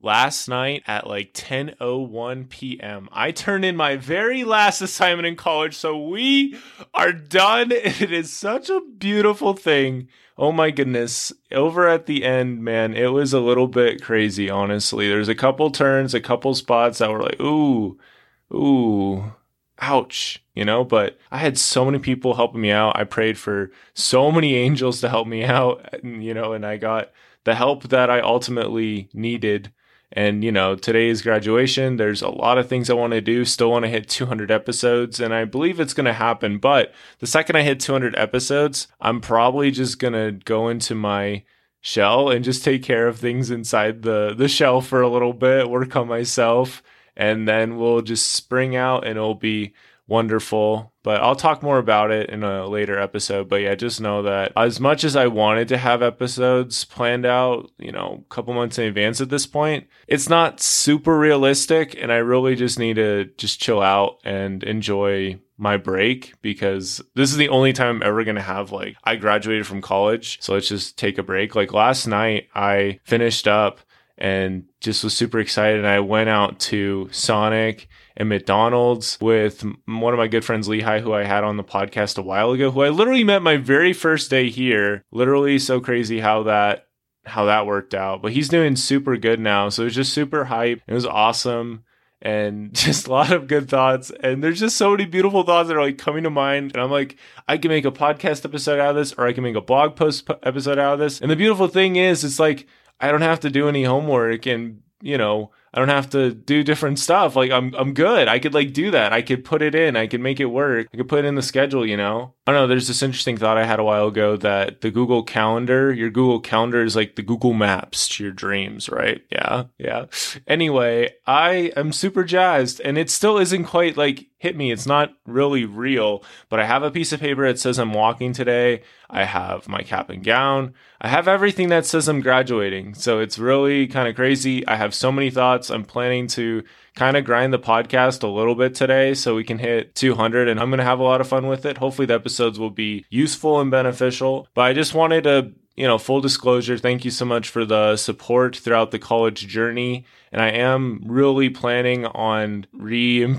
Last night at like 10:01 p.m., I turned in my very last assignment in college, so we are done. It is such a beautiful thing. Oh my goodness. Over at the end, man, it was a little bit crazy, honestly. There's a couple turns, a couple spots that were like, ooh, ouch, you know? But I had so many people helping me out. I prayed for so many angels to help me out, you know, and I got the help that I ultimately needed. And, you know, today's graduation, there's a lot of things I want to do. Still want to hit 200 episodes, and I believe it's going to happen. But the second I hit 200 episodes, I'm probably just going to go into my shell and just take care of things inside the shell for a little bit, work on myself, and then we'll just spring out and it'll be wonderful. But I'll talk more about it in a later episode. But yeah, just know that as much as I wanted to have episodes planned out, you know, a couple months in advance at this point, it's not super realistic. And I really just need to just chill out and enjoy my break, because this is the only time I'm ever going to have, like, I graduated from college, so let's just take a break. Like last night, I finished up and just was super excited. And I went out to Sonic and McDonald's with one of my good friends, Lehi, who I had on the podcast a while ago, who I literally met my very first day here. Literally so crazy how that worked out. But he's doing super good now. So it was just super hype. It was awesome. And just a lot of good thoughts. And there's just so many beautiful thoughts that are like coming to mind. And I'm like, I can make a podcast episode out of this, or I can make a blog post episode out of this. And the beautiful thing is, it's like, I don't have to do any homework, and, you know, I don't have to do different stuff. Like I'm good. I could like do that. I could put it in. I could make it work. I could put it in the schedule, you know? I don't know. There's this interesting thought I had a while ago that the Google Calendar, your Google Calendar is like the Google Maps to your dreams, right? Yeah. Anyway, I am super jazzed, and it still isn't quite like hit me. It's not really real, but I have a piece of paper that says I'm walking today. I have my cap and gown. I have everything that says I'm graduating. So it's really kind of crazy. I have so many thoughts. I'm planning to kind of grind the podcast a little bit today so we can hit 200, and I'm going to have a lot of fun with it. Hopefully the episodes will be useful and beneficial, but I just wanted to, you know, full disclosure, thank you so much for the support throughout the college journey. And I am really planning on improving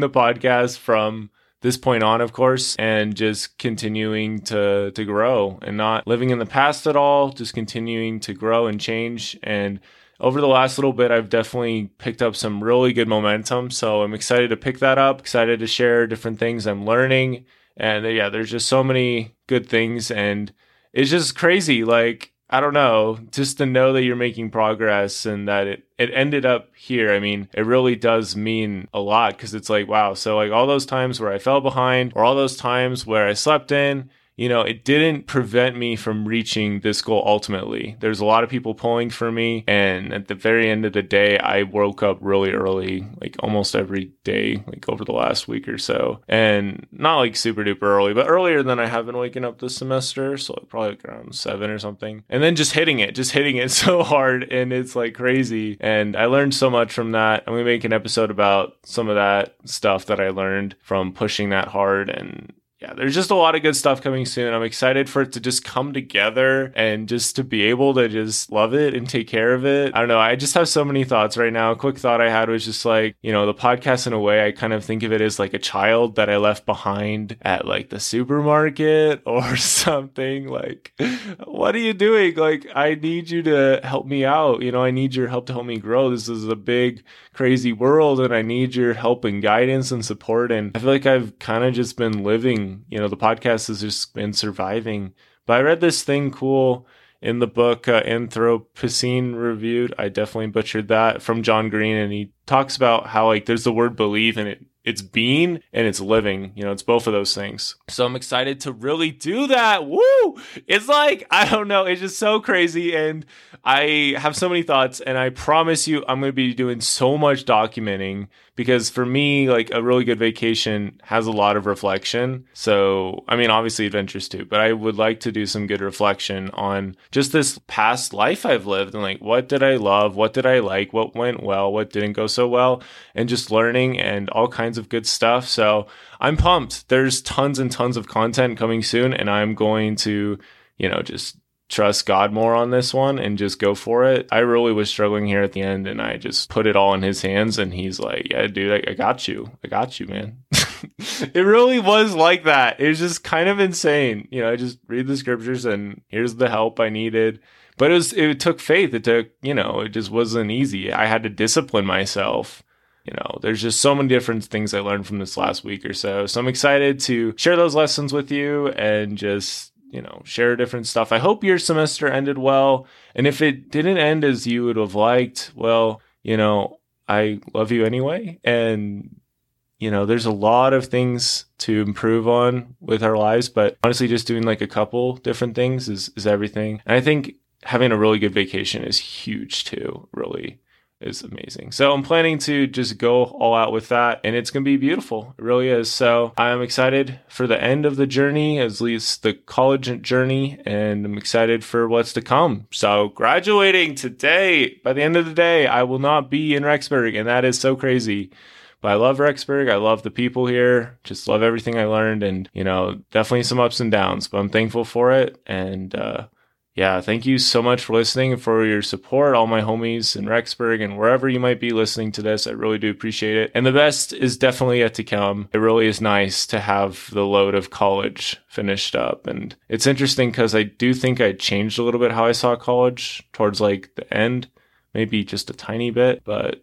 the podcast from this point on, of course, and just continuing to grow and not living in the past at all, just continuing to grow and change. And over the last little bit, I've definitely picked up some really good momentum. So I'm excited to pick that up, excited to share different things I'm learning. And yeah, there's just so many good things. And it's just crazy. Like, I don't know, just to know that you're making progress and that it ended up here. I mean, it really does mean a lot, because it's like, wow. So like all those times where I fell behind, or all those times where I slept in, you know, it didn't prevent me from reaching this goal ultimately. There's a lot of people pulling for me. And at the very end of the day, I woke up really early, like almost every day, like over the last week or so. And not like super duper early, but earlier than I have been waking up this semester. So probably like around 7 or something. And then just hitting it so hard. And it's like crazy. And I learned so much from that. I'm going to make an episode about some of that stuff that I learned from pushing that hard. And yeah, there's just a lot of good stuff coming soon. I'm excited for it to just come together and just to be able to just love it and take care of it. I don't know. I just have so many thoughts right now. A quick thought I had was just like, you know, the podcast in a way, I kind of think of it as like a child that I left behind at like the supermarket or something. Like, what are you doing? Like, I need you to help me out. You know, I need your help to help me grow. This is a big, crazy world, and I need your help and guidance and support. And I feel like I've kind of just been living. You know, the podcast has just been surviving. But I read this thing cool in the book, Anthropocene Reviewed. I definitely butchered that, from John Green. And he talks about how, like, there's the word believe, and it's being and it's living. You know, it's both of those things. So I'm excited to really do that. Woo! It's like, I don't know. It's just so crazy. And I have so many thoughts. And I promise you, I'm going to be doing so much documenting, because for me, like, a really good vacation has a lot of reflection. So, I mean, obviously adventures too, but I would like to do some good reflection on just this past life I've lived, and like, what did I love? What did I like? What went well? What didn't go so well? And just learning and all kinds of good stuff. So I'm pumped. There's tons and tons of content coming soon, and I'm going to, you know, just trust God more on this one and just go for it. I really was struggling here at the end, and I just put it all in his hands, and he's like, yeah, dude, I got you, man. It really was like that. It was just kind of insane. You know, I just read the scriptures and here's the help I needed. But it took faith. It took, you know, it just wasn't easy. I had to discipline myself. You know, there's just so many different things I learned from this last week or so. So I'm excited to share those lessons with you and just, you know, share different stuff. I hope your semester ended well. And if it didn't end as you would have liked, well, you know, I love you anyway. And, you know, there's a lot of things to improve on with our lives. But honestly, just doing like a couple different things is everything. And I think having a really good vacation is huge too, really is amazing. So I'm planning to just go all out with that, and it's going to be beautiful. It really is. So I'm excited for the end of the journey, at least the college journey, and I'm excited for what's to come. So graduating today, by the end of the day, I will not be in Rexburg, and that is so crazy. But I love Rexburg. I love the people here. Just love everything I learned, and, you know, definitely some ups and downs, but I'm thankful for it. And, yeah, thank you so much for listening and for your support, all my homies in Rexburg and wherever you might be listening to this. I really do appreciate it. And the best is definitely yet to come. It really is nice to have the load of college finished up. And it's interesting because I do think I changed a little bit how I saw college towards like the end, maybe just a tiny bit, but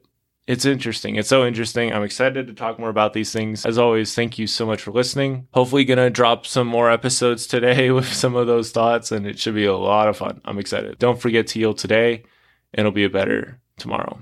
it's interesting. It's so interesting. I'm excited to talk more about these things. As always, thank you so much for listening. Hopefully going to drop some more episodes today with some of those thoughts, and it should be a lot of fun. I'm excited. Don't forget to heal today, and it'll be a better tomorrow.